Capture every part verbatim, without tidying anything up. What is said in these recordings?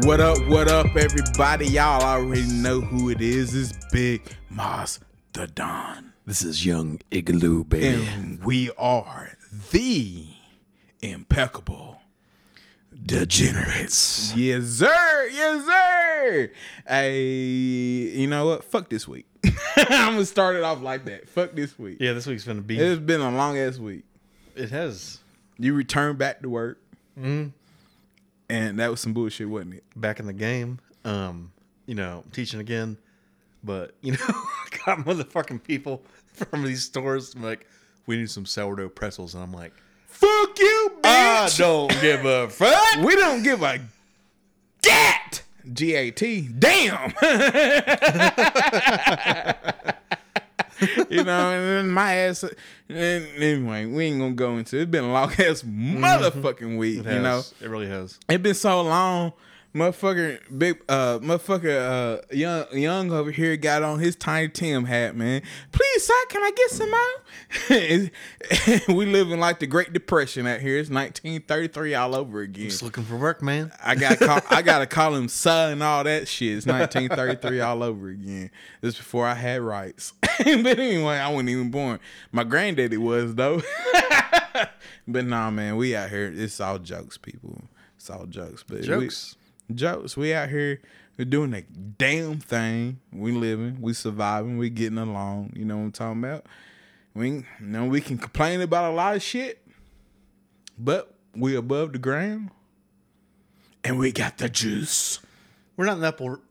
What up, what up, everybody? Y'all already know who it is. It's Big Mas, the Don. This is Young Igloo, baby. And we are the Impeccable Degenerates. Yes, sir. Yes, sir. Hey, you know what? Fuck this week. I'm going to start it off like that. Fuck this week. Yeah, this week's going to be. It's been a long-ass week. It has. You return back to work. Mm-hmm. And that was some bullshit, wasn't it? Back in the game. Um, you know, teaching again. But, you know, I got motherfucking people from these stores. I'm like, we need some sourdough pretzels. And I'm like, fuck you, bitch. I don't give a fuck. We don't give a gat. G A T. Damn. You know, and my ass. And anyway, we ain't gonna go into it. It's been a long ass motherfucking week. It has, you know, it really has. It's been so long, motherfucker. Big, uh, motherfucker, uh, young, young over here got on his Tiny Tim hat, man. Please, sir, can I get some out? We live in like the Great Depression out here. It's nineteen thirty-three all over again. Just looking for work, man. I got, call, I gotta call him sir and all that shit. It's nineteen thirty-three all over again. This before I had rights. But anyway, I wasn't even born. My granddaddy was, though. But nah, man, we out here. It's all jokes, people. It's all jokes. But jokes. We, jokes. We out here. We're doing the damn thing. We living. We surviving. We getting along. You know what I'm talking about? We, you know, we can complain about a lot of shit, but we above the ground, and we got the juice. We're not in that poor...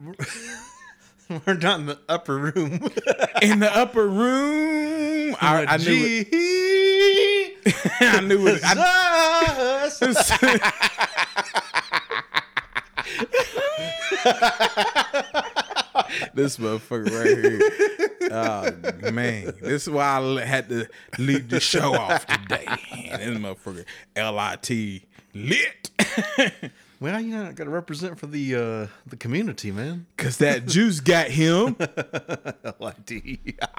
We're not in the upper room. In the upper room, I, I knew it. I knew it. I, this motherfucker right here. Oh man, this is why I had to leave the show off today. This motherfucker, L I T lit. Well, you know, I got to represent for the uh, the community, man. Because that juice got him. L I D God,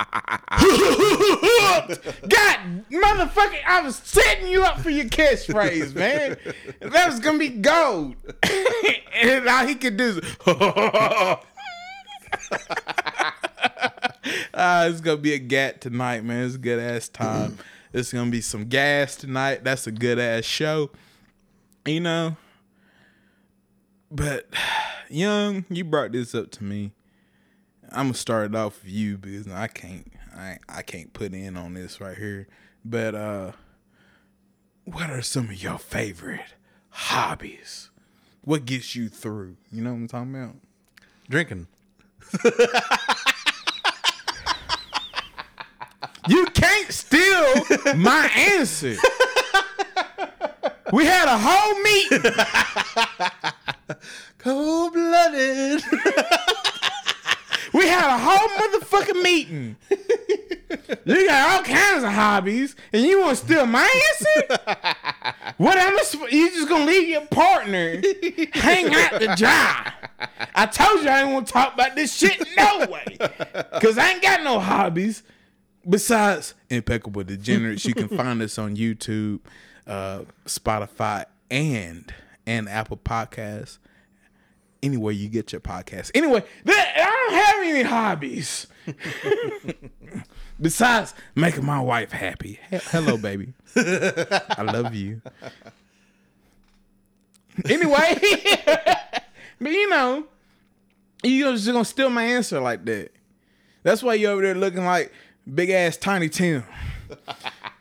motherfucker, I was setting you up for your catchphrase, man. That was going to be gold. And all he could do is... uh, it's going to be a gat tonight, man. It's a good-ass time. It's going to be some gas tonight. That's a good-ass show. You know... But, Young, you brought this up to me. I'm gonna start it off with you because I can't, I I can't put in on this right here. But uh, what are some of your favorite hobbies? What gets you through? You know what I'm talking about? Drinking. You can't steal my answer. We had a whole meeting. Cold-blooded. We had a whole motherfucking meeting. You got all kinds of hobbies, and you want to steal my answer? What am I? You just gonna leave your partner hang out to dry? I told you I ain't want to talk about this shit no way, cause I ain't got no hobbies besides Impeccable Degenerates. You can find us on YouTube, uh, Spotify, and and Apple Podcasts. Anywhere you get your podcast. Anyway, that, I don't have any hobbies. Besides making my wife happy. He- Hello, baby. I love you. Anyway. But, you know, you're just going to steal my answer like that. That's why you're over there looking like big-ass Tiny Tim.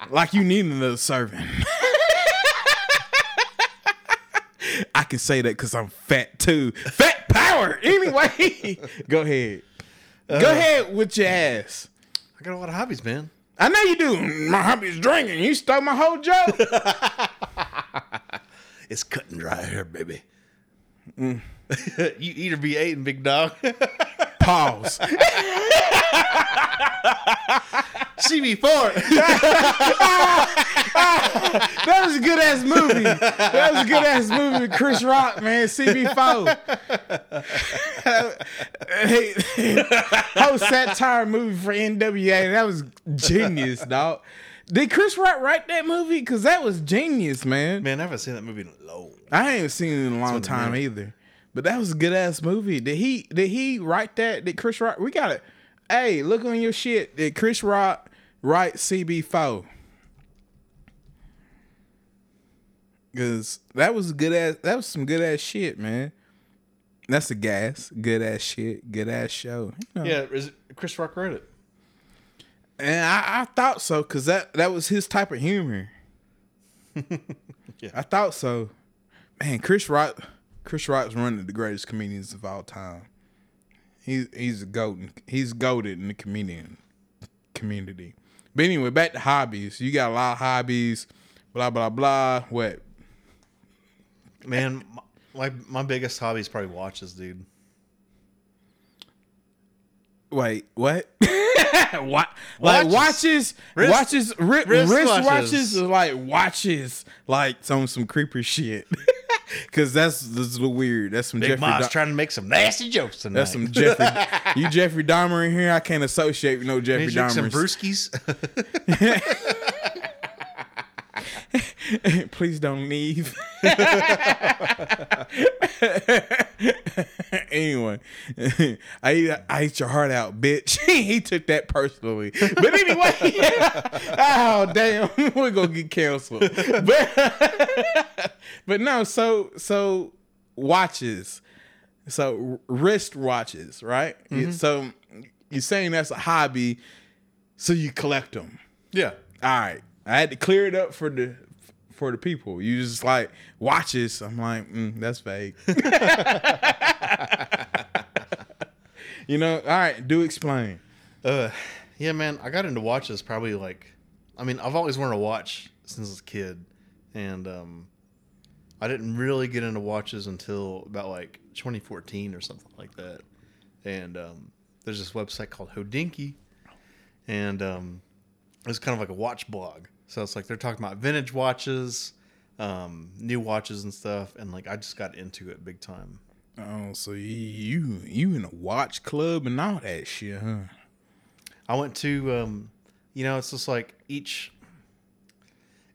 Like you need another servant. I can say that because I'm fat too. Fat power. Anyway, go ahead. Go uh, ahead with your ass. I got a lot of hobbies, man. I know you do. My hobby is drinking. You stole my whole joke. It's cut and dry here, baby. Mm. You either be eating, big dog. Pause. C B four. That was a good ass movie. That was a good ass movie with Chris Rock, man. C B four. Hey, that was a satire movie for N W A. That was genius, dog. Did Chris Rock write that movie? Because that was genius, man. Man, I haven't seen that movie in a long time. I haven't seen it in a long time either. But that was a good ass movie. Did he did he write that? Did Chris Rock? We got it. Hey, look on your shit. Did Chris Rock write C B four? Cause that was good ass. That was some good ass shit, man. That's the gas. Good ass shit. Good ass show. You know. Yeah, is it, Chris Rock wrote it. And I, I thought so, cause that, that was his type of humor. Yeah, I thought so. Man, Chris Rock. Chris Rock's one of the greatest comedians of all time. He's he's a goat. He's goated in the comedian community. But anyway, back to hobbies. You got a lot of hobbies. Blah blah blah. What? Man, my my biggest hobby is probably watches, dude. Wait, what? What? Like watches, wrist, watches, wrist, wrist, wrist watches. watches are like watches, like some some creeper shit. Cause that's this is weird. That's some Big Jeffrey. Ma's da- trying to make some nasty jokes tonight. That's some Jeffrey. You Jeffrey Dahmer in here? I can't associate with no Jeffrey Dahmer. Some brewskis. Please don't leave. Anyway, I ate, I ate your heart out, bitch. He took that personally. But anyway, oh damn, we're gonna get canceled. But, but no, so so watches, so wrist watches, right? Mm-hmm. So you're saying that's a hobby, so you collect them? Yeah. All right, I had to clear it up for the. For the people, you just like watches. I'm like, mm, that's vague. You know, all right, do explain. Uh, yeah, man, I got into watches probably like, I mean, I've always wanted a watch since I was a kid, and um, I didn't really get into watches until about like twenty fourteen or something like that. And um, there's this website called Hodinkee, and um, it's kind of like a watch blog. So it's like they're talking about vintage watches, um, new watches and stuff, and like I just got into it big time. Oh, so you you in a watch club and all that shit, huh? I went to, um, you know, it's just like each,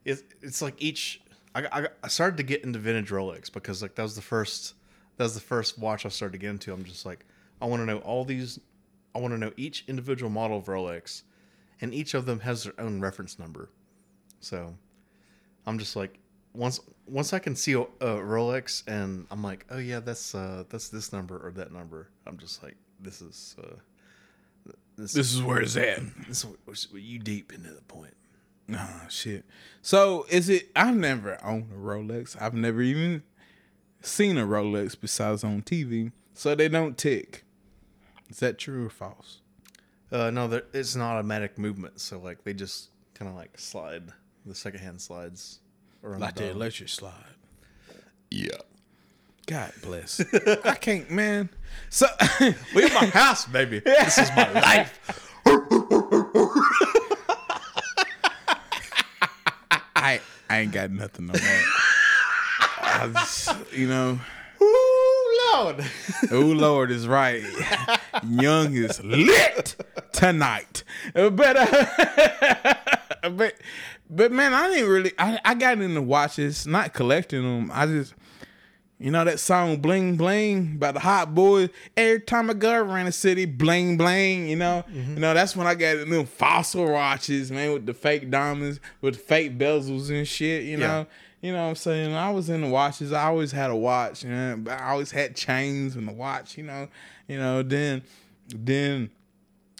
it's it's like each. I, I I started to get into vintage Rolex because like that was the first that was the first watch I started to get into. I'm just like I want to know all these, I want to know each individual model of Rolex, and each of them has their own reference number. So, I'm just like once once I can see a, a Rolex and I'm like, oh yeah, that's uh, that's this number or that number. I'm just like, this is uh, this, this is where it's at. This is you deep into the point. Oh shit. So is it? I've never owned a Rolex. I've never even seen a Rolex besides on T V. So they don't tick. Is that true or false? Uh, no, it's an automatic movement. So like they just kind of like slide. The secondhand slides. Like the, the electric slide. Yeah. God bless. I can't, man. So we in my house, baby. This is my life. I I ain't got nothing on that. I just, you know. Ooh, Lord. Ooh, Lord is right. Young is lit tonight. But uh, But, but man, I didn't really. I, I got into watches, not collecting them. I just, you know, that song "Bling Bling" by the Hot Boys. Every time I go around the city, bling bling. You know, mm-hmm. You know that's when I got into them fossil watches, man, with the fake diamonds, with the fake bezels and shit. You know, yeah. You know what I'm saying. I was into watches. I always had a watch. You know, I always had chains and a watch. You know, you know. Then, then.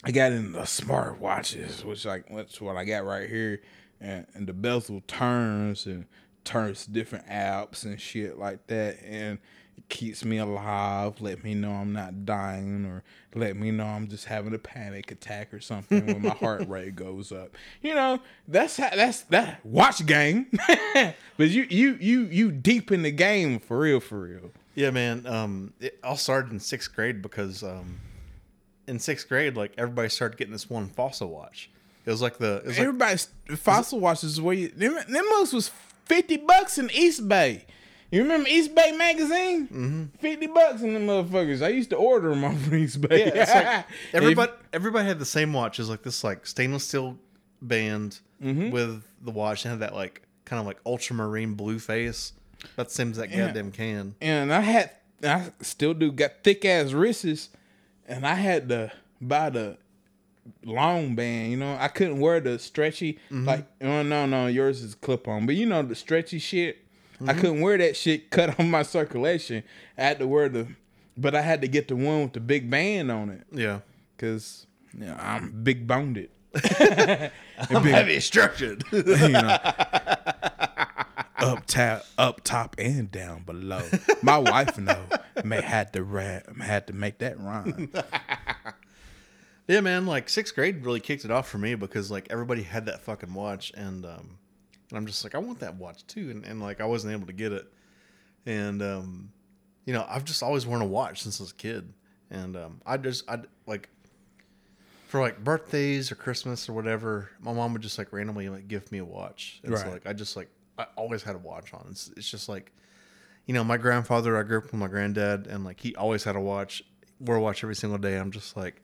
I got into the smart watches, which like that's what I got right here, and, and the bezel turns and turns different apps and shit like that, and it keeps me alive, let me know I'm not dying, or let me know I'm just having a panic attack or something when my heart rate goes up. You know, that's how, that's that watch game. But you you you you deep in the game for real, for real. Yeah, man. Um, it all started in sixth grade because um. In sixth grade, like everybody started getting this one fossil watch. It was like the it was everybody's like, fossil watches where you them, them most was fifty bucks in East Bay. You remember East Bay magazine? Mm-hmm. Fifty bucks in them motherfuckers. I used to order them off East Bay. Yeah, it's like everybody everybody had the same watch. It was like this like stainless steel band mm-hmm. with the watch and had that like kind of like ultramarine blue face. That's the same as that yeah. goddamn can. And I had I still do, got thick ass wrists, and I had to buy the long band. You know, I couldn't wear the stretchy, mm-hmm. like, oh no, no, yours is clip on, but you know, the stretchy shit. Mm-hmm. I couldn't wear that shit, cut on my circulation. I had to wear the, but I had to get the one with the big band on it. Yeah, because you know, I'm big boned. I'm big, heavy structured. You know, up top, up top, and down below. My wife know may had to rap, had to make that rhyme. Yeah, man. Like sixth grade really kicked it off for me because like everybody had that fucking watch, and um, and I'm just like, I want that watch too, and and like I wasn't able to get it, and um, you know, I've just always worn a watch since I was a kid, and um, I just I like. For like birthdays or Christmas or whatever, my mom would just like randomly like give me a watch. And right. So like I just like I always had a watch on. It's, it's just like, you know, my grandfather, I grew up with my granddad, and like he always had a watch. Wore a watch every single day. I'm just like,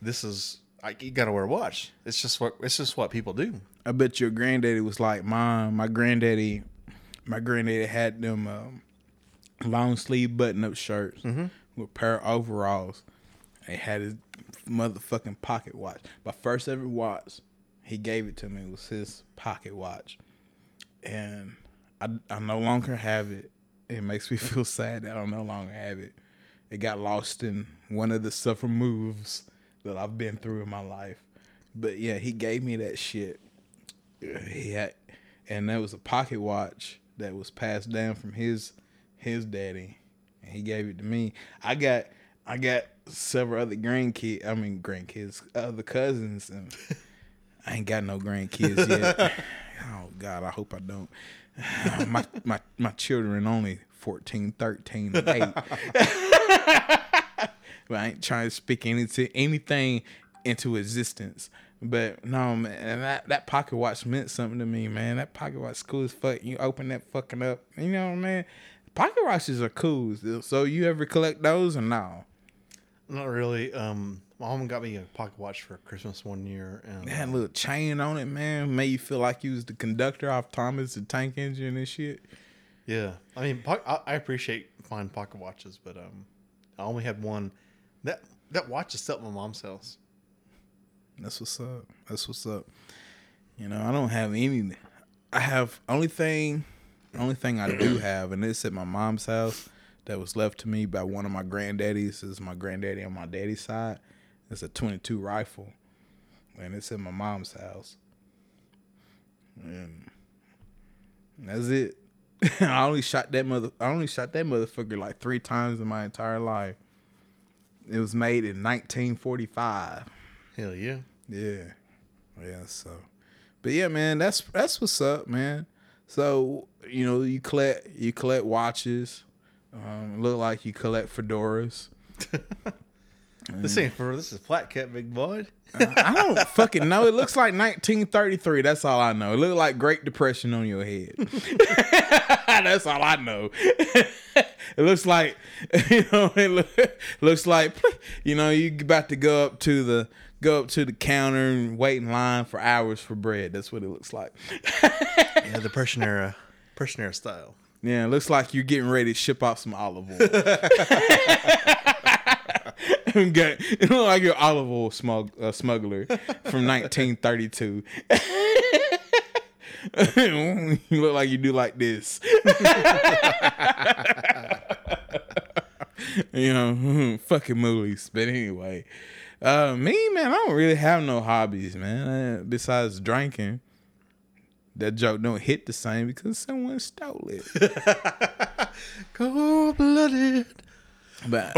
this is I, you got to wear a watch. It's just what it's just what people do. I bet your granddaddy was like, mom. My granddaddy, my granddaddy had them um, long sleeve button up shirts mm-hmm. with a pair of overalls. He had his motherfucking pocket watch. My first ever watch, he gave it to me. It was his pocket watch, and I, I no longer have it. It makes me feel sad that I no longer have it. It got lost in one of the suffer moves that I've been through in my life. But yeah, he gave me that shit. He had, and that was a pocket watch that was passed down from his his daddy, and he gave it to me. I got. I got several other grandkids. I mean, grandkids, other cousins, and I ain't got no grandkids yet. Oh God, I hope I don't. My my my children only fourteen, thirteen, and eight. But I ain't trying to speak anything anything into existence. But no, man, that that pocket watch meant something to me, man. That pocket watch is cool as fuck. You open that fucking up, you know what I mean? Pocket watches are cool. So you ever collect those or no? Not really. Um, my mom got me a pocket watch for Christmas one year. And, it had a little chain on it, man. Made you feel like you was the conductor off Thomas the Tank Engine and shit. Yeah. I mean, po- I, I appreciate fine pocket watches, but um, I only had one. That that watch is still at my mom's house. That's what's up. That's what's up. You know, I don't have any. I have only thing, only thing I do have, and it's at my mom's house. That was left to me by one of my granddaddies. This is my granddaddy on my daddy's side. It's a twenty-two rifle, and it's in my mom's house. And that's it. I only shot that mother. I only shot that motherfucker like three times in my entire life. It was made in nineteen forty-five. Hell yeah. Yeah, yeah. So, but yeah, man, that's that's what's up, man. So you know, you collect you collect watches. Um, look like you collect fedoras. This ain't for this is flat cap, big boy. uh, I don't fucking know. It looks like nineteen thirty-three. That's all I know. It looked like Great Depression on your head. That's all I know. It looks like you know. It look, looks like you know. You about to go up to the go up to the counter and wait in line for hours for bread. That's what it looks like. Yeah, Depression era, Depression era style. Yeah, it looks like you're getting ready to ship off some olive oil. Okay. It looks like you're olive oil smug- uh, smuggler from nineteen thirty-two. You look like you do like this. You know, fucking movies. But anyway, uh, me, man, I don't really have no hobbies, man, uh, besides drinking. That joke don't hit the same because someone stole it. Cold blooded. But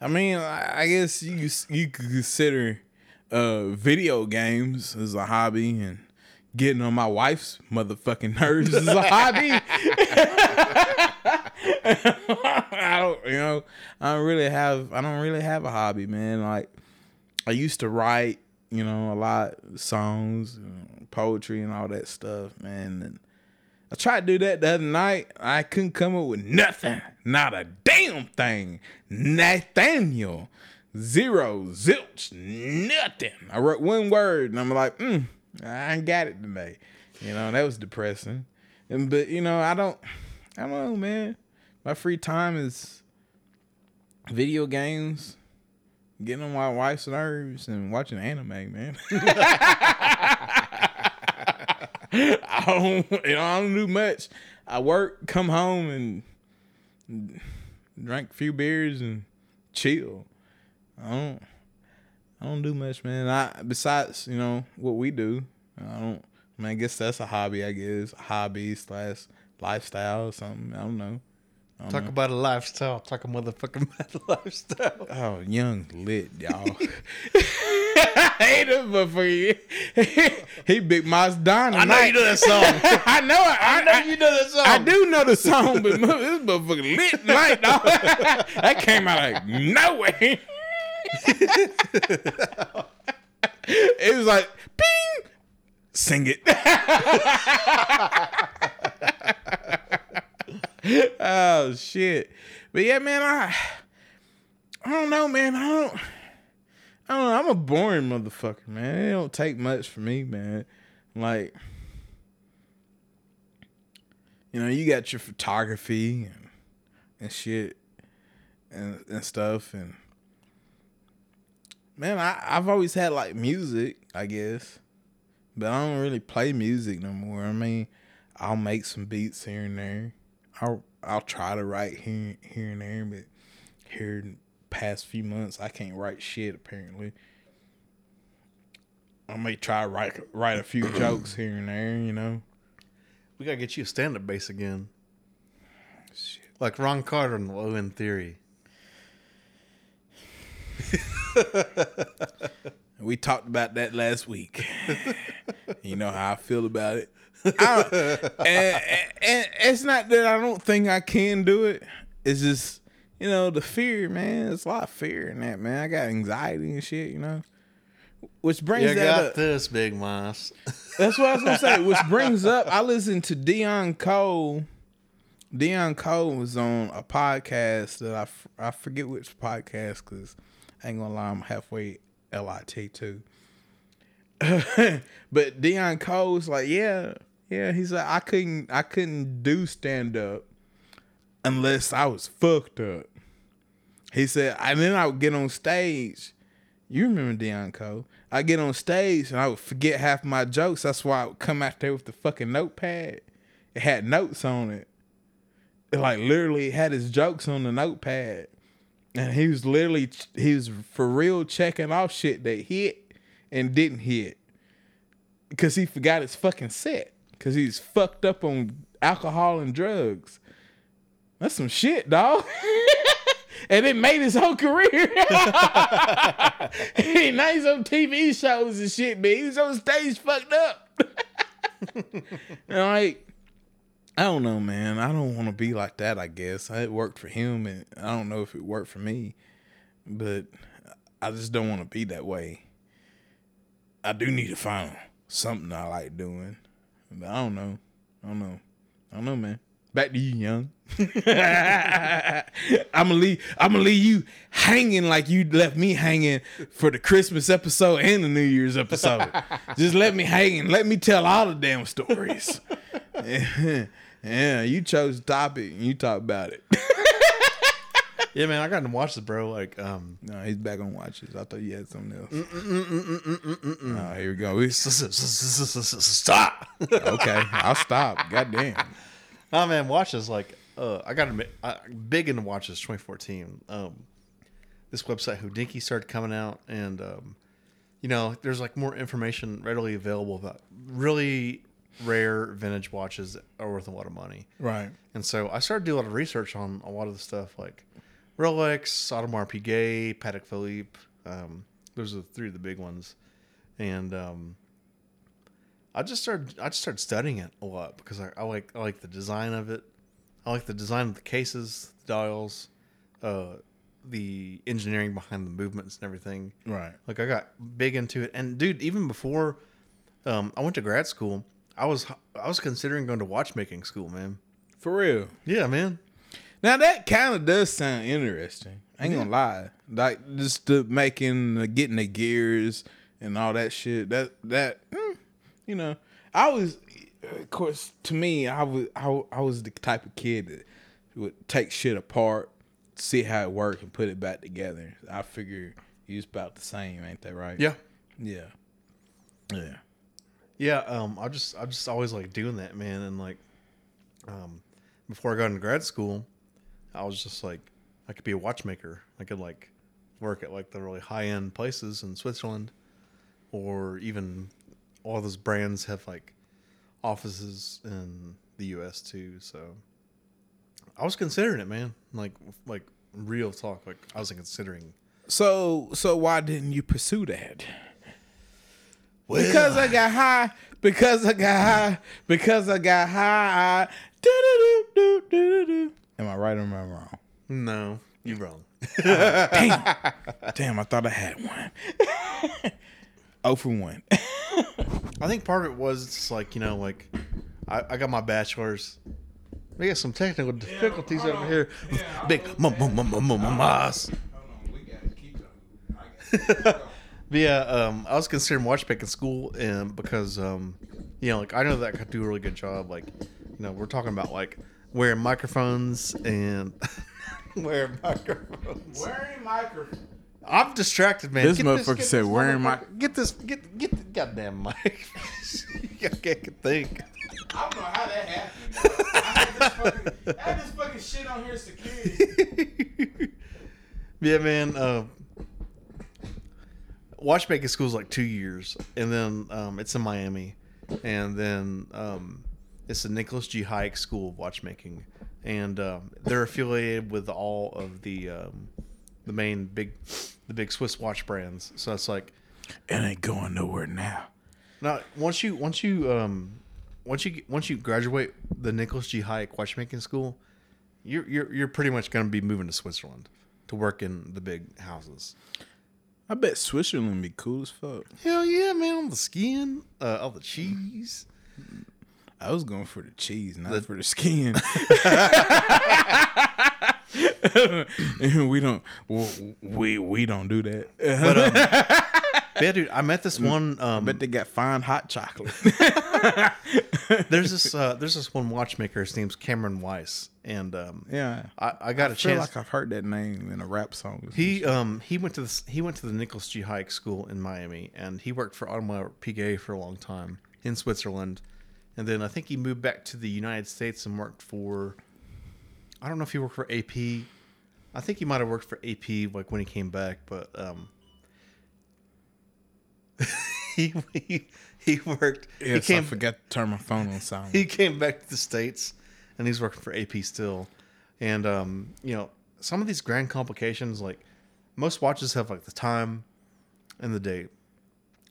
I mean, I guess you you could consider uh, video games as a hobby, and getting on my wife's motherfucking nerves is a hobby. I don't, you know, I don't really have. I don't really have a hobby, man. Like. I used to write, you know, a lot of songs, and poetry, and all that stuff, man. And I tried to do that the other night. I couldn't come up with nothing, not a damn thing. Nathaniel, zero, zilch, nothing. I wrote one word, and I'm like, mm, I ain't got it today. You know, that was depressing. And but you know, I don't, I don't know, man. My free time is video games, getting on my wife's nerves, and watching anime, man. I don't, you know, I don't do much. I work, come home, and drink a few beers and chill. I don't, I don't do much, man. I besides, you know, what we do. I don't. I mean, I guess that's a hobby, I guess. Hobby slash lifestyle or something. I don't know. I don't Talk know. about a lifestyle. Talk a motherfucking about a lifestyle. Oh, Young lit, y'all. I hate him, but for you. He big Mas Don. I know like, you know that song. I know it. I, I know I, you know that song. I do know the song, but this motherfucker lit night, dog. That came out like, no way. It was like, ping. Sing it. Oh shit. But yeah, man, I I don't know, man. I don't I don't know. I'm a boring motherfucker, man. It don't take much for me, man. Like, you know, you got your photography and and shit and and stuff, and man, I, I've always had like music, I guess. But I don't really play music no more. I mean, I'll make some beats here and there. I'll I'll try to write here here and there, but here in the past few months I can't write shit apparently. I may try to write write a few jokes here and there, you know. We gotta get you a stand up bass again. Shit. Like Ron Carter in Low End Theory. We talked about that last week. You know how I feel about it. I and, and it's not that I don't think I can do it. It's just, you know, the fear, man. It's a lot of fear in that, man. I got anxiety and shit, you know. Which brings you that got up. This big Mas. That's what I was gonna say. Which brings up, I listened to Dion Cole. Dion Cole was on a podcast that I I forget which podcast, because I ain't gonna lie, I'm halfway. L I T too. But Dion Cole's like, yeah, yeah. He's like, I couldn't, I couldn't do stand up unless I was fucked up. He said, and then I would get on stage. You remember Dion Cole? I get on stage and I would forget half my jokes. That's why I would come out there with the fucking notepad. It had notes on it. It like literally had his jokes on the notepad. And he was literally, he was for real checking off shit that hit and didn't hit. Because he forgot his fucking set. Because he's fucked up on alcohol and drugs. That's some shit, dog. And it made his whole career. Now he's on T V shows and shit, man. He was on stage fucked up. And like, I don't know, man. I don't want to be like that, I guess. It worked for him, and I don't know if it worked for me. But I just don't want to be that way. I do need to find something I like doing. But I don't know. I don't know. I don't know, man. Back to you, Young. I'm going leave, to leave you hanging like you left me hanging for the Christmas episode and the New Year's episode. Just let me hang and let me tell all the damn stories. Yeah, you chose the topic and you talk about it. Yeah, man, I got to watch this, bro. Like, um, no, he's back on watches. I thought you had something else. Oh, here we go. Stop. Okay, I'll stop. Goddamn. Nah, man, watches. Like, uh, I got to admit, I'm big into watches. twenty fourteen. Um, this website Hodinkee started coming out, and um, you know, there's like more information readily available about really rare vintage watches are worth a lot of money, right? And so I started doing a lot of research on a lot of the stuff, like Rolex, Audemars Piguet, Patek Philippe. Um, those are the three of the big ones, and um, I just started. I just started studying it a lot because I, I like. I like the design of it. I like the design of the cases, the dials, uh, the engineering behind the movements and everything. Right. Like I got big into it, and dude, even before um, I went to grad school. I was I was considering going to watchmaking school, man. For real? Yeah, man. Now, that kind of does sound interesting. I ain't yeah. going to lie. Like, just the making, the getting the gears and all that shit. That, that you know, I was, of course, to me, I was I, I was the type of kid that would take shit apart, see how it worked, and put it back together. I figure you're about the same, ain't that right? Yeah, yeah, yeah, yeah. Um, I just I just always like doing that, man. And like, um, before I got into grad school, I was just like, I could be a watchmaker. I could like work at like the really high end places in Switzerland, or even all those brands have like offices in the U S too. So I was considering it, man. Like, like real talk. Like I was considering. So, so why didn't you pursue that? Well, because I got high. Because I got high. Because I got high. Am I right or am I wrong? No, you're wrong. Uh, damn, damn! I thought I had one. Oh for one. I think part of it was just like you know, like I, I got my bachelor's. We got some technical difficulties yeah, over on. here. Yeah, Big mas. Yeah, um, I was considering watchmaking school, and because um, you know, like I know that I could do a really good job. Like, you know, we're talking about like wearing microphones and wearing microphones. Wearing microphones. I'm distracted, man. This get motherfucker this, said wearing my get this get get the goddamn mic. I can't think. I don't know how that happened. Bro. I had this fucking, I had this fucking shit on here security. Yeah, man. Uh, watchmaking school is like two years, and then um, it's in Miami, and then um, it's the Nicholas G. Hayek School of Watchmaking, and um, they're affiliated with all of the um, the main big the big Swiss watch brands. So it's like it ain't going nowhere now. Now once you once you um. Once you once you graduate the Nicholas G. Hayek Watchmaking School, you're you're you're pretty much going to be moving to Switzerland to work in the big houses. I bet Switzerland would be cool as fuck. Hell yeah, man! All the skin, uh, all the cheese. I was going for the cheese, not the- for the skin. we don't we we don't do that. But, um, yeah, dude, I met this one. Um, I bet they got fine hot chocolate. there's this uh, there's this one watchmaker. His name's Cameron Weiss, and um, yeah, I, I got I a feel chance. Like I've heard that name in a rap song. He um he went to this he went to the Nicholas G. Hayek School in Miami, and he worked for Audemars Piguet for a long time in Switzerland, and then I think he moved back to the United States and worked for. I don't know if he worked for A P. I think he might have worked for A P like when he came back, but um. he, he he worked. Yes, he came, I forgot to turn my phone on silent. He came back to the States, and he's working for A P still. And um, you know, some of these grand complications, like most watches have like the time and the date,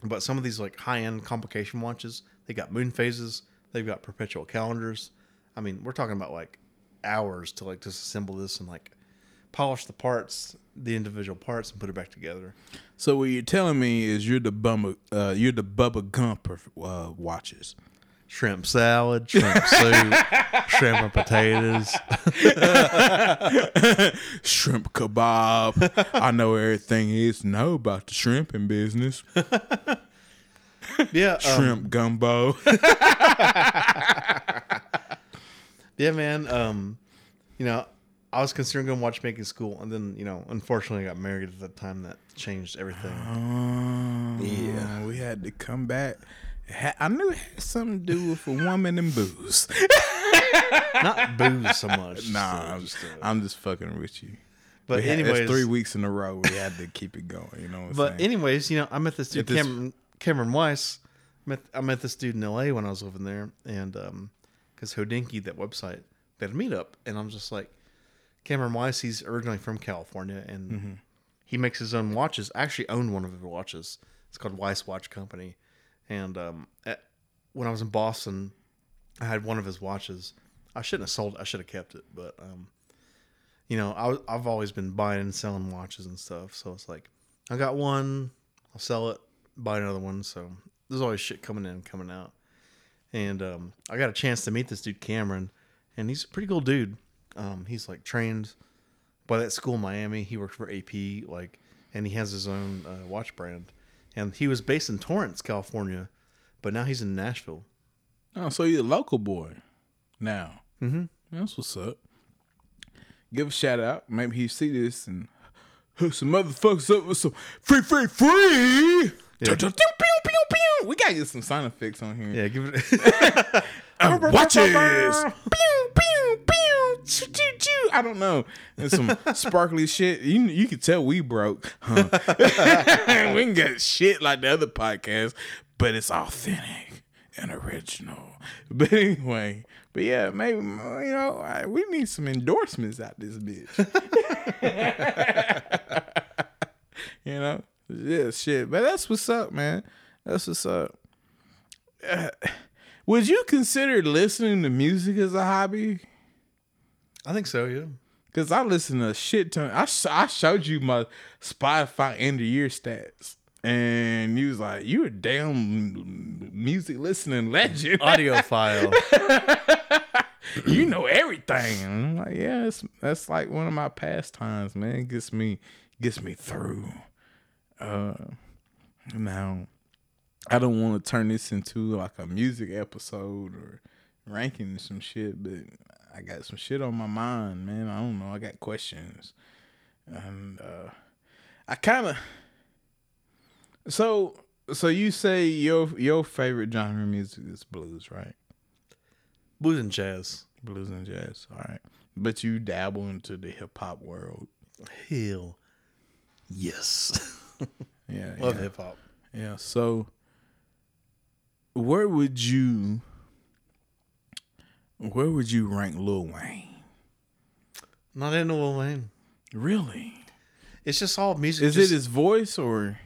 but some of these like high-end complication watches, they got moon phases, they've got perpetual calendars. I mean, we're talking about like hours to like disassemble this and like polish the parts, the individual parts, and put it back together. So what you're telling me is you're the bummer, uh, you're the Bubba Gump of uh, watches. Shrimp salad, shrimp soup, shrimp and potatoes, shrimp kebab. I know everything is to know about the shrimping business. Yeah, shrimp um, gumbo. Yeah, man. Um, you know. I was considering going to watchmaking school, and then, you know, unfortunately I got married at the time that changed everything. Um, yeah. We had to come back. I knew it had something to do with a woman and booze. Not booze so much. Nah, so I'm, just, uh, I'm just fucking with you. But had, anyways. That's three weeks in a row we had to keep it going, you know what I'm But saying? anyways, you know, I met this dude, this, Cameron, Cameron Weiss. Met, I met this dude in L A when I was living there, and because um, Hodinkee, that website, they had a meetup, and I'm just like, Cameron Weiss, he's originally from California, and mm-hmm. he makes his own watches. I actually own one of his watches. It's called Weiss Watch Company. And um, at, when I was in Boston, I had one of his watches. I shouldn't have sold it. I should have kept it. But, um, you know, I, I've always been buying and selling watches and stuff. So it's like, I got one. I'll sell it, buy another one. So there's always shit coming in and coming out. And um, I got a chance to meet this dude, Cameron, and he's a pretty cool dude. Um, he's like trained by that school in Miami. He worked for A P, like, and he has his own uh, watch brand. And he was based in Torrance, California, but now he's in Nashville. Oh, so you're a local boy now. Mm-hmm. That's what's up. Give a shout out. Maybe he see this and hook some motherfuckers up with some free, free, free. Yeah. We gotta get some sound effects on here. Yeah, give it. um, watches. Pew pew pew. Choo choo choo. I don't know. And some sparkly shit. You you can tell we broke. Huh? We can get shit like the other podcast, but it's authentic and original. But anyway, but yeah, maybe you know I, we need some endorsements out this bitch. You know, yeah, shit. But that's what's up, man. That's what's up. Uh, would you consider listening to music as a hobby? I think so, yeah. Because I listen to a shit ton. I, I showed you my Spotify end of year stats. And you was like, you a damn music listening legend. Audiophile. You know everything. And I'm like, yeah, it's, that's like one of my pastimes, man. It gets me, gets me through. Uh, now... I don't want to turn this into like a music episode or ranking some shit, but I got some shit on my mind, man. I don't know. I got questions. And uh, I kind of... So so you say your your favorite genre of music is blues, right? Blues and jazz. Blues and jazz. All right. But you dabble into the hip-hop world. Hell yes. Yeah. Love yeah. hip-hop. Yeah, so... Where would you where would you rank Lil Wayne? Not into Lil Wayne. Really? It's just all music. Is just, it his voice or?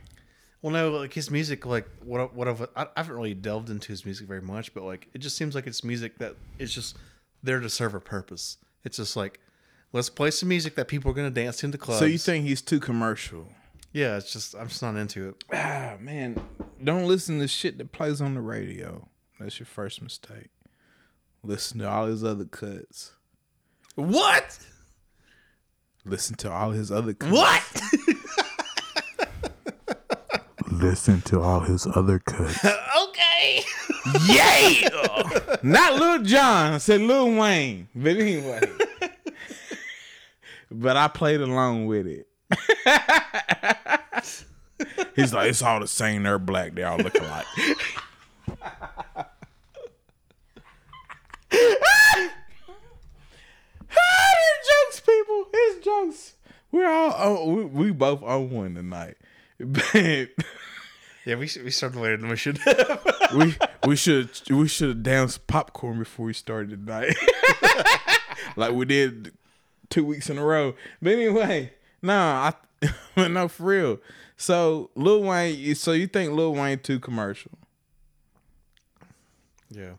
Well, no, like his music, like what what I've, I haven't really delved into his music very much, but like it just seems like it's music that is just there to serve a purpose. It's just like let's play some music that people are gonna dance to in the club. So you think he's too commercial? Yeah, it's just I'm just not into it. Ah, man, don't listen to shit that plays on the radio. That's your first mistake. Listen to all his other cuts. What? Listen to all his other cuts. What? Listen to all his other cuts. Okay. Yeah. Not Lil Jon. I said Lil Wayne. But anyway. But I played along with it. He's like, it's all the same. They're black. They all look alike. They're jokes, people. It's jokes. We're all oh, we, we both own one tonight. But yeah, we should, we started later than we should have. we we should we should have danced popcorn before we started tonight, like we did two weeks in a row. But anyway. No, I no for real. So Lil Wayne, so you think Lil Wayne too commercial? Yeah.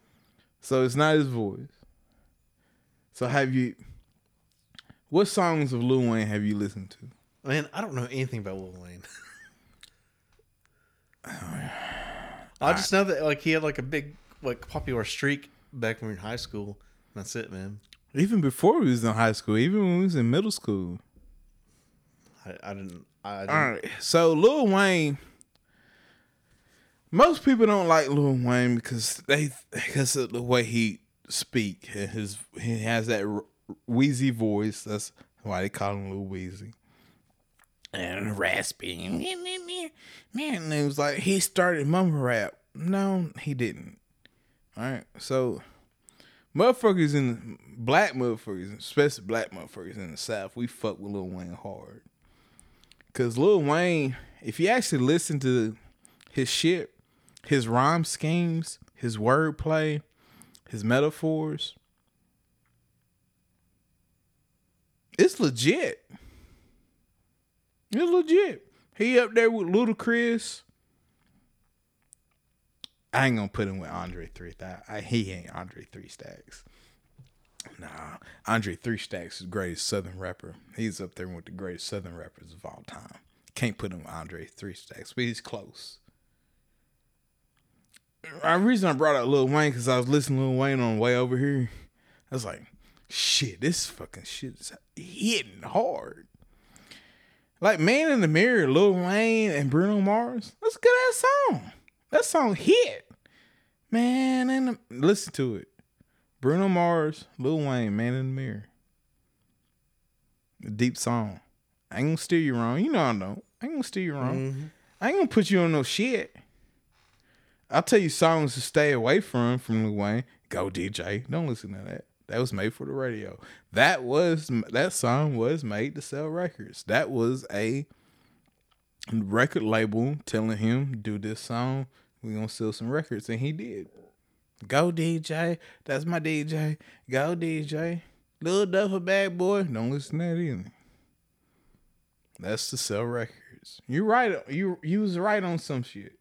So it's not his voice. So have you? What songs of Lil Wayne have you listened to? Man, I don't know anything about Lil Wayne. I just know that like he had like a big like popular streak back when we were in high school. That's it, man. Even before we was in high school, even when we was in middle school. I, I didn't. I didn't. All right. So Lil Wayne. Most people don't like Lil Wayne because they because of the way he speak. His he has that wheezy voice. That's why they call him Lil Wheezy. And raspy. Man, it was like he started mumble rap. No, he didn't. All right. So motherfuckers in black motherfuckers, especially black motherfuckers in the South, we fuck with Lil Wayne hard. Because Lil Wayne, if you actually listen to his shit, his rhyme schemes, his wordplay, his metaphors, it's legit. It's legit. He up there with Ludacris. I ain't going to put him with Andre three thousand. I, he ain't Andre three Stacks. Nah, Andre three Stacks is the greatest Southern rapper. He's up there with the greatest Southern rappers of all time. Can't put him with Andre three Stacks, but he's close. The reason I brought up Lil Wayne because I was listening to Lil Wayne on the way over here. I was like, shit, this fucking shit is hitting hard. Like Man in the Mirror, Lil Wayne and Bruno Mars. That's a good ass song. That song hit. Man in the... Listen to it. Bruno Mars, Lil Wayne, Man in the Mirror. A deep song. I ain't gonna steer you wrong. You know I don't. I ain't gonna steer you wrong. Mm-hmm. I ain't gonna put you on no shit. I'll tell you songs to stay away from from Lil Wayne. Go D J. Don't listen to that. That was made for the radio. That was that song was made to sell records. That was a record label telling him, do this song. We're gonna sell some records. And he did. Go D J. That's my D J. Go D J. Lil Duff a bad boy. Don't listen to that either. That's to sell records. You're right. You you was right on some shit.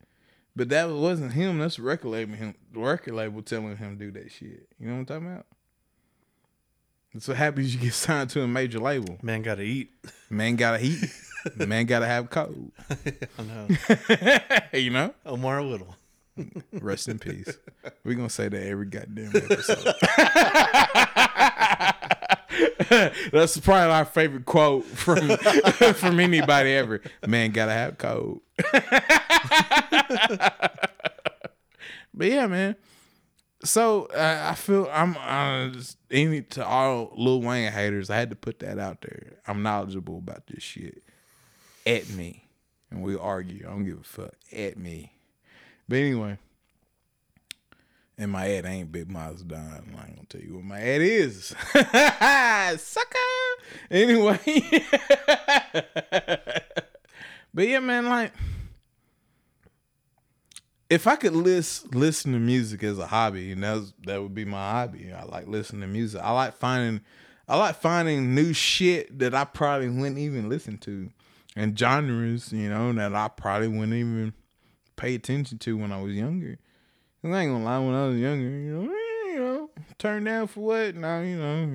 But that wasn't him. That's the record label, him, the record label telling him to do that shit. You know what I'm talking about? That's what happens. You get signed to a major label. Man gotta eat. Man gotta eat. Man gotta have code. I know. You know? Omar Little. Rest in peace. We're gonna say that every goddamn episode. That's probably our favorite quote from from anybody ever. Man gotta have code. But yeah, man. So uh, I feel I'm uh, any to all Lil Wayne haters. I had to put that out there. I'm knowledgeable about this shit. At me, and we argue. I don't give a fuck. At me. But anyway, and my ad ain't Big Miles Don. I ain't gonna tell you what my ad is. Sucker. Anyway. But yeah, man, like, if I could list listen to music as a hobby, and that was, that would be my hobby. I like listening to music. I like finding I like finding new shit that I probably wouldn't even listen to, and genres, you know, that I probably wouldn't even pay attention to when I was younger. Cause I ain't gonna lie, when I was younger, you know, you know, turned down for what? Now, you know, you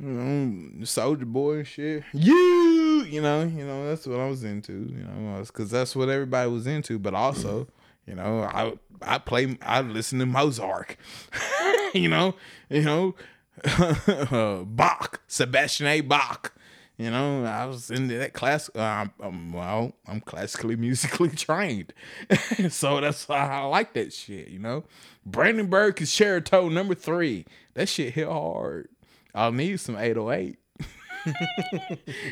know, you know, Soldier Boy and shit. You, you know, you know, that's what I was into. You know, because that's what everybody was into. But also, you know, I I play, I listen to Mozart. you know, you know, uh, Bach, Sebastian A. Bach. You know, I was into that class. Uh, I'm, I'm, well, I'm classically musically trained. So that's why I like that shit, you know. Brandenburg Concerto number three. That shit hit hard. I'll need some eight oh eight.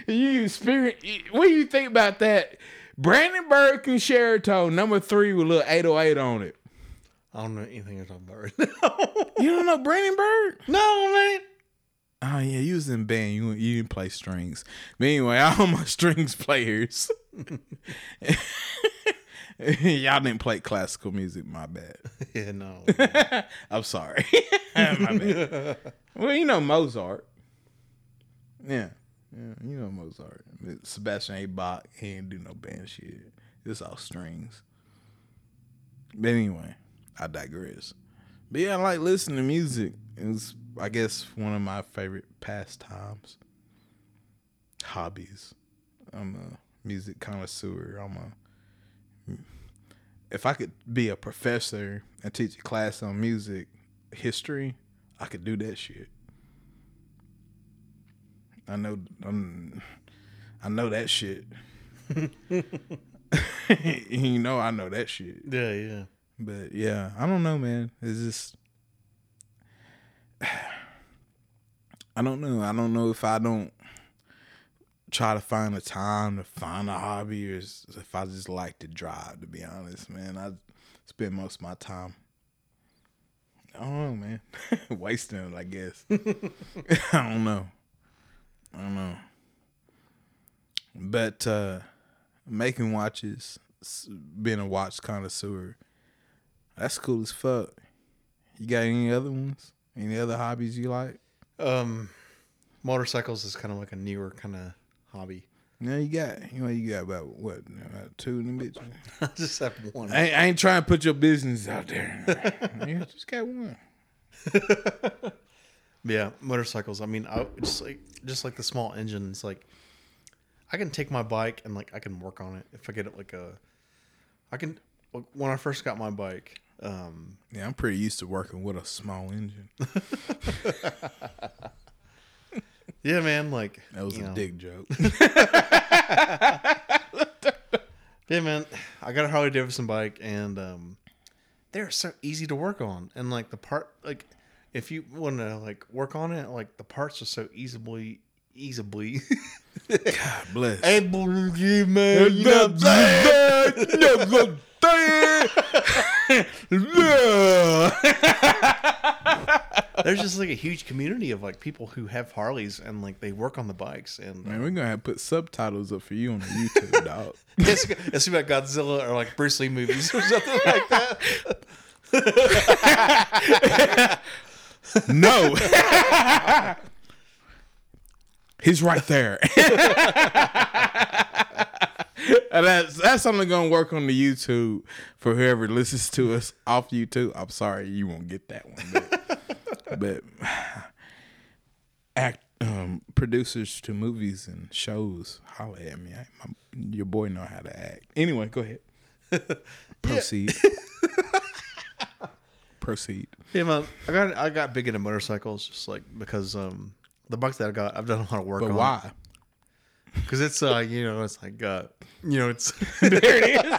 You experience, what do you think about that? Brandenburg Concerto number three with a little eight oh eight on it. I don't know anything you're talking about right now. You don't know Brandenburg? No, man. Oh yeah, you was in band. You you didn't play strings. But anyway, all my strings players, y'all didn't play classical music. My bad. Yeah, no. I'm sorry. My bad. Well, you know Mozart. Yeah, yeah, you know Mozart. Sebastian A. Bach. He didn't do no band shit. It's all strings. But anyway, I digress. But yeah, I like listening to music. It's, I guess, one of my favorite pastimes, hobbies. I'm a music connoisseur. I'm a, if I could be a professor and teach a class on music history, I could do that shit. I know, I'm, I know that shit. You know, I know that shit. Yeah, yeah. But yeah, I don't know, man. It's just, I don't know. I don't know if I don't try to find a time to find a hobby, or if I just like to drive, to be honest, man. I spend most of my time, I don't know, man. Wasting it, I guess. I don't know. I don't know. But uh, making watches, being a watch connoisseur, that's cool as fuck. You got any other ones? Any other hobbies you like? Um, motorcycles is kind of like a newer kind of hobby. No, you got, you know, you got about what, about two in the bitch. I just have one. I, I ain't trying to put your business out there. You just got one. Yeah, motorcycles. I mean, I just like just like the small engines. Like, I can take my bike and like I can work on it if I get it like a. I can when I first got my bike. Um, yeah, I'm pretty used to working with a small engine. Yeah, man, like that was a know. dick joke. Yeah, man, I got a Harley Davidson bike, and um, they're so easy to work on. And like the part, like if you want to like work on it, like the parts are so easily, easily. God bless. Able to give me nothing. There's just like a huge community of like people who have Harleys and like they work on the bikes. And man, we're gonna have to put subtitles up for you on YouTube, dog. It's, it's about Godzilla or like Bruce Lee movies or something like that. No, he's right there. And that's, that's something going to work on the YouTube for whoever listens to us off YouTube. I'm sorry you won't get that one. But, but act um, producers to movies and shows, holler at me. I, my, your boy know how to act. Anyway, go ahead. Proceed. Proceed. Yeah, man. I got I got big into motorcycles just like because um, the bikes that I got, I've done a lot of work but on. But why? Because it's, uh, you know, it's like, uh, you know, it's... There it is.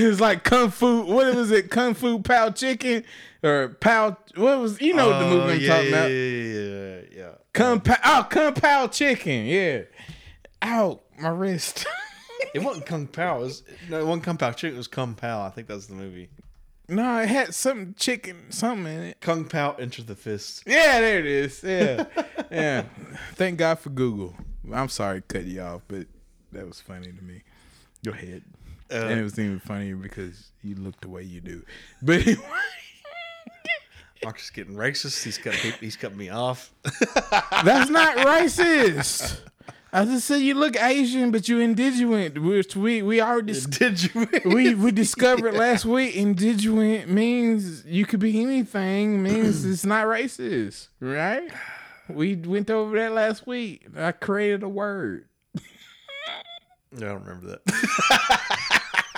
It's like Kung Fu... What was it? Kung Fu Pao Chicken? Or Pao... What was... You know uh, the movie I'm yeah, talking yeah, about. Yeah, yeah, yeah. Kung Pao... Oh, Kung Pao Chicken. Yeah. Ow, my wrist. It wasn't Kung Pao. It was, no, it wasn't Kung Pao Chicken. It was Kung Pao. I think that was the movie. No, it had something chicken, something in it. Kung Pao Enter the Fist. Yeah, there it is. Yeah. Yeah. Thank God for Google. I'm sorry to cut you off, but that was funny to me. Go ahead. Uh, and it was even funnier because you look the way you do. But anyway. Mark's getting racist. He's cut, he's cut me off. That's not racist. I just said you look Asian, but you indigent, which we, we already indigent. we we discovered yeah. last week. Indigent means you could be anything. Means it's not racist, right? We went over that last week. I created a word. I don't remember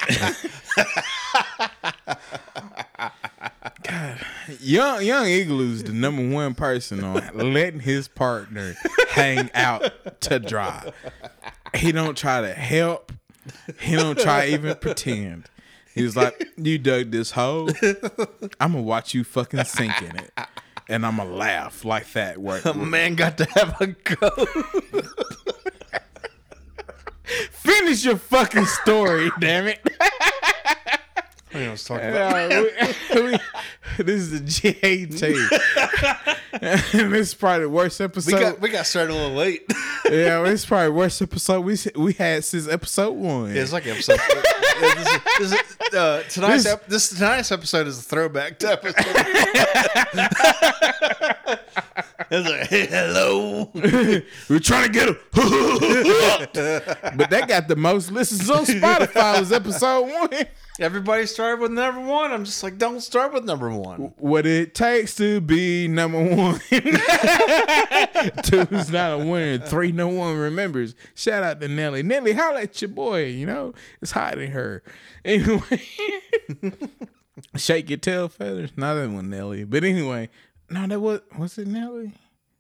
that. God. Young Young Igloo's the number one person on letting his partner hang out to dry. He don't try to help. He don't try to even pretend. He was like, "You dug this hole. I'm gonna watch you fucking sink in it." And I'm going to laugh like that. Right? A man got to have a go. Finish your fucking story, damn it. I mean, I was talking about uh, we, we, this is the G A T. This is probably the worst episode. We got, we got started a little late. Yeah, this is probably the worst episode we we had since episode one. Yeah, it's like episode four. Yeah, this is, this is, Uh, tonight's this, ep- this tonight's episode is a throwback to episode. It's like, hey, hello. We're trying to get him. But that got the most listens on Spotify was episode one. Everybody started with number one. I'm just like, don't start with number one. What it takes to be number one. Two's not a winner. Three, no one remembers. Shout out to Nelly. Nelly, holla at your boy. You know, it's hot in her. Anyway, shake your tail feathers. Not that one, Nelly. But anyway, no, that was, was it Nelly?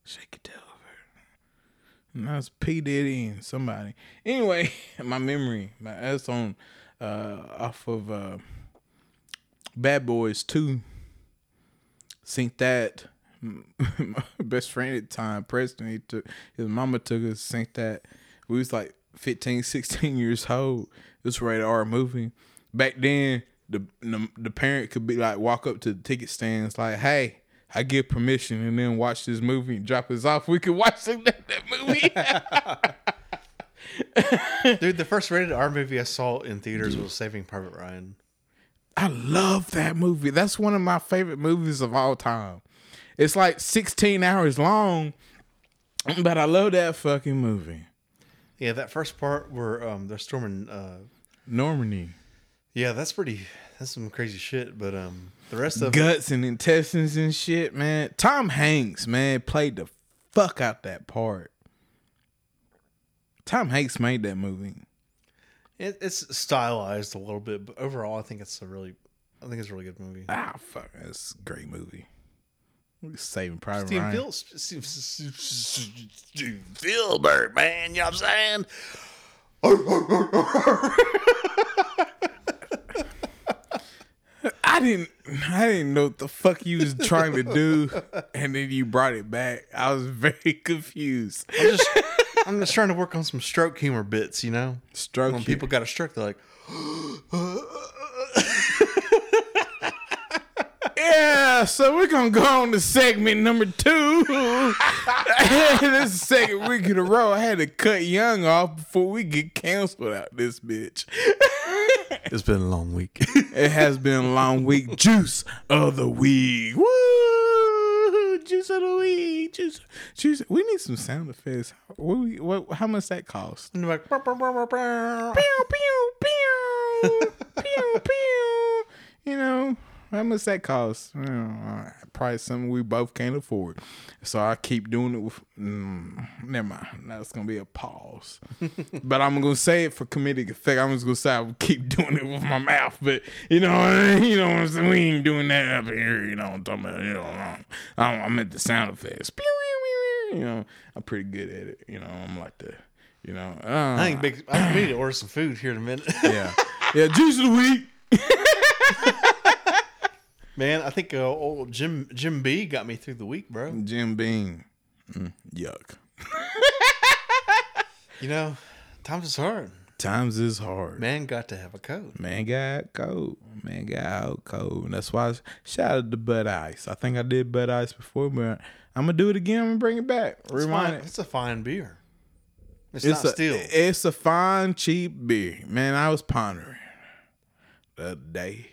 Shake your tail feathers. And that was P. Diddy and somebody. Anyway, my memory, my ass on. Uh, off of uh, Bad Boys two. Seen that. My best friend at the time, Preston, he took, his mama took us, seen that. We was like fifteen, sixteen years old. This rated R movie. Back then, the, the the parent could be like, walk up to the ticket stands, like, hey, I give permission, and then watch this movie and drop us off. We could watch that, that movie. Dude, the first rated R movie I saw in theaters Dude. was Saving Private Ryan. I love that movie. That's one of my favorite movies of all time. It's like sixteen hours long, but I love that fucking movie. Yeah, that first part where um, they're storming uh, Normandy. Yeah, that's pretty. That's some crazy shit. But um, the rest of guts it, and intestines and shit, man. Tom Hanks, man, played the fuck out that part. Tom Hanks made that movie. It, it's stylized a little bit, but overall, I think it's a really, I think it's a really good movie. Ah, fuck, that's a great movie. Saving Private Steve Ryan. Bill, Steve, Steve Spielberg, man, you know what I'm saying? I didn't I didn't know what the fuck you was trying to do, and then you brought it back. I was very confused. I'm just, I'm just trying to work on some stroke humor bits, you know? Stroke When humor. People got a stroke, they're like... Yeah, so we're going to go on to segment number two. This is the second week in a row. I had to cut Young off before we get canceled out this bitch. It's been a long week. It has been a long week. Juice of the week. Woo! Juice of the week. Juice. Juice. We need some sound effects. What? We, what how much that cost? And like, pew, pew, pew. Pew, pew. You know, how much that cost? You know, probably something we both can't afford. So I keep doing it with... Mm, never mind. Now it's going to be a pause. But I'm going to say it for comedic effect. I'm just going to say I will keep doing it with my mouth. But, you know, you know what I'm saying? We ain't doing that up here. You know what I'm talking about? You know, I'm, I'm at the sound effects. You know, I'm pretty good at it. You know, I'm like the... You know... Uh, I ain't big... I need to order some food here in a minute. Yeah. Yeah, juice of the week. Man, I think uh, old Jim Jim B got me through the week, bro. Jim Beam, mm, yuck. You know, times is hard. Times is hard. Man got to have a cold. Man got cold. Man got out cold. And that's why I shouted to Bud Ice. I think I did Bud Ice before, but I'm gonna do it again. I'm gonna bring it back. It's Remind fine. It. It's a fine beer. It's, it's not a, steel. It's a fine, cheap beer. Man, I was pondering the day.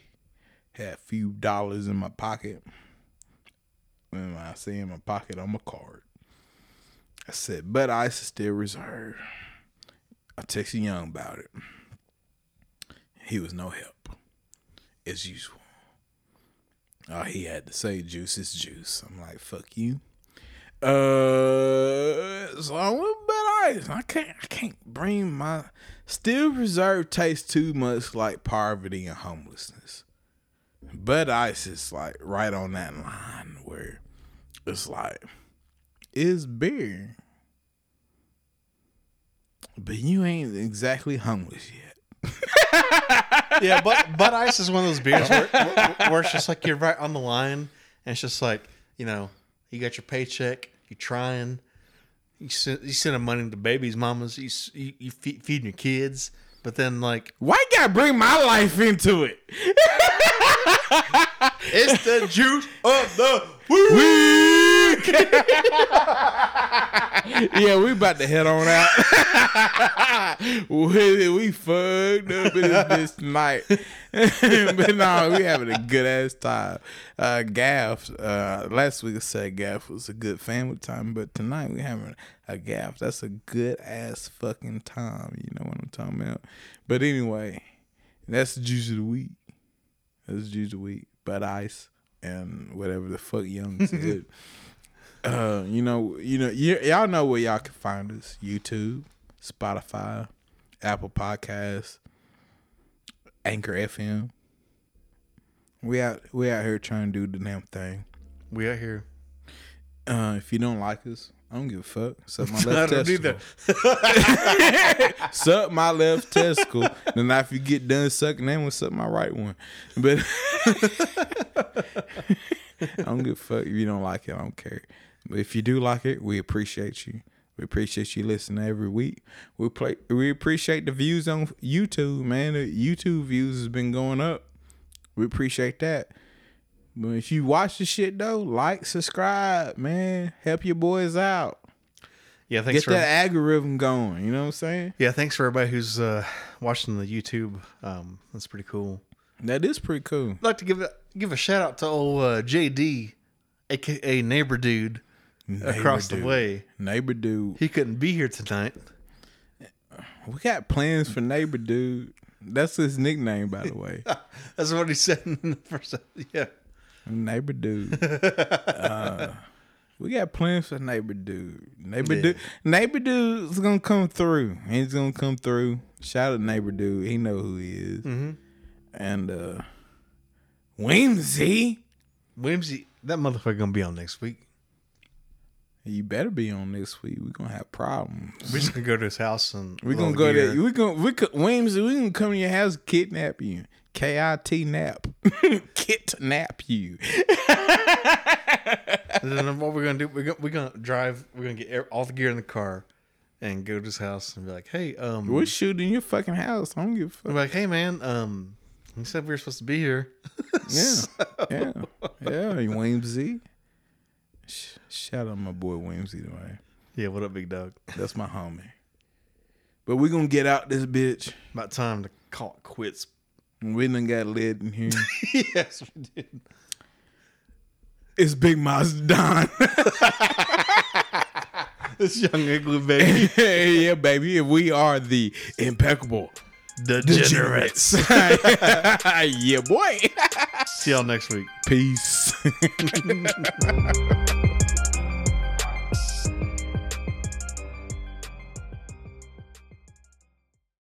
Had a few dollars in my pocket. And I see in my pocket on my card. I said, but ice is still reserved. I texted Young about it. He was no help, as usual. All he had to say, juice is juice. I'm like, fuck you. Uh, so I went bad ice. I can't, I can't bring my still reserved taste too much like poverty and homelessness. Bud Ice is like right on that line where it's like, it's beer, but you ain't exactly homeless yet. Yeah, but Bud Ice is one of those beers where, where, where it's just like you're right on the line, and it's just like, you know, you got your paycheck, you're trying, you send, you sending money to babies, mamas, you you, you feed, feeding your kids, but then like, why you gotta bring my life into it? It's the juice of the week. Yeah, we about to head on out. we, we fucked up in this bitch tonight. But no, we having a good ass time. Uh, Gaff, uh, last week I said Gaff was a good family time, but tonight we having a Gaff. That's a good ass fucking time. You know what I'm talking about? But anyway, that's the juice of the week. That's juice of the week. Bud Ice and whatever the fuck Young said. uh, you know, you know, y- y'all know where y'all can find us: YouTube, Spotify, Apple Podcasts, Anchor F M. We out, we out here trying to do the damn thing. We out here. Uh, if you don't like us, I don't give a fuck. Suck my left testicle. Suck my left testicle. Then if you get done sucking that one, suck my right one. But I don't give a fuck if you don't like it. I don't care. But if you do like it, we appreciate you. We appreciate you listening every week. We play. We appreciate the views on YouTube, man. The YouTube views has been going up. We appreciate that. But if you watch the shit though, like, subscribe, man. Help your boys out. Yeah, thanks. Get for, that algorithm going. You know what I'm saying? Yeah, thanks for everybody who's uh, watching the YouTube. Um, that's pretty cool. That is pretty cool. I'd like to give a, give a shout out to old uh, J D, aka Neighbor Dude, neighbor across dude. the way. Neighbor Dude. He couldn't be here tonight. We got plans for Neighbor Dude. That's his nickname, by the way. That's what he said in the first. Yeah. Neighbor Dude. uh, we got plans for Neighbor Dude. Neighbor yeah. Dude. Neighbor Dude's gonna come through. He's gonna come through. Shout out to Neighbor Dude. He know who he is. Mm-hmm. And uh, Whimsy. Whimsy. That motherfucker gonna be on next week. You better be on next week. We're gonna have problems. We're just gonna go to his house and we're gonna go there. We're gonna we could Whimsy, we're gonna come to your house and kidnap you. K I T nap. Kidnap you. And then what we're going to do, we're going we're gonna to drive, we're going to get all the gear in the car and go to his house and be like, hey. um, We're shooting your fucking house. I don't give a fuck. We're like, hey, man, um, he said we were supposed to be here. Yeah. So. Yeah. Yeah. Wamesy. Shout out my boy Wamesy. Right? Yeah, what up, big dog? That's my homie. But we're going to get out this bitch. About time to call it quits. We done got lit in here. Yes, we did. It's Big Mas Don. This young igloo, baby. Yeah, baby. We are the Impeccable Degenerates. Yeah, boy. See y'all next week. Peace.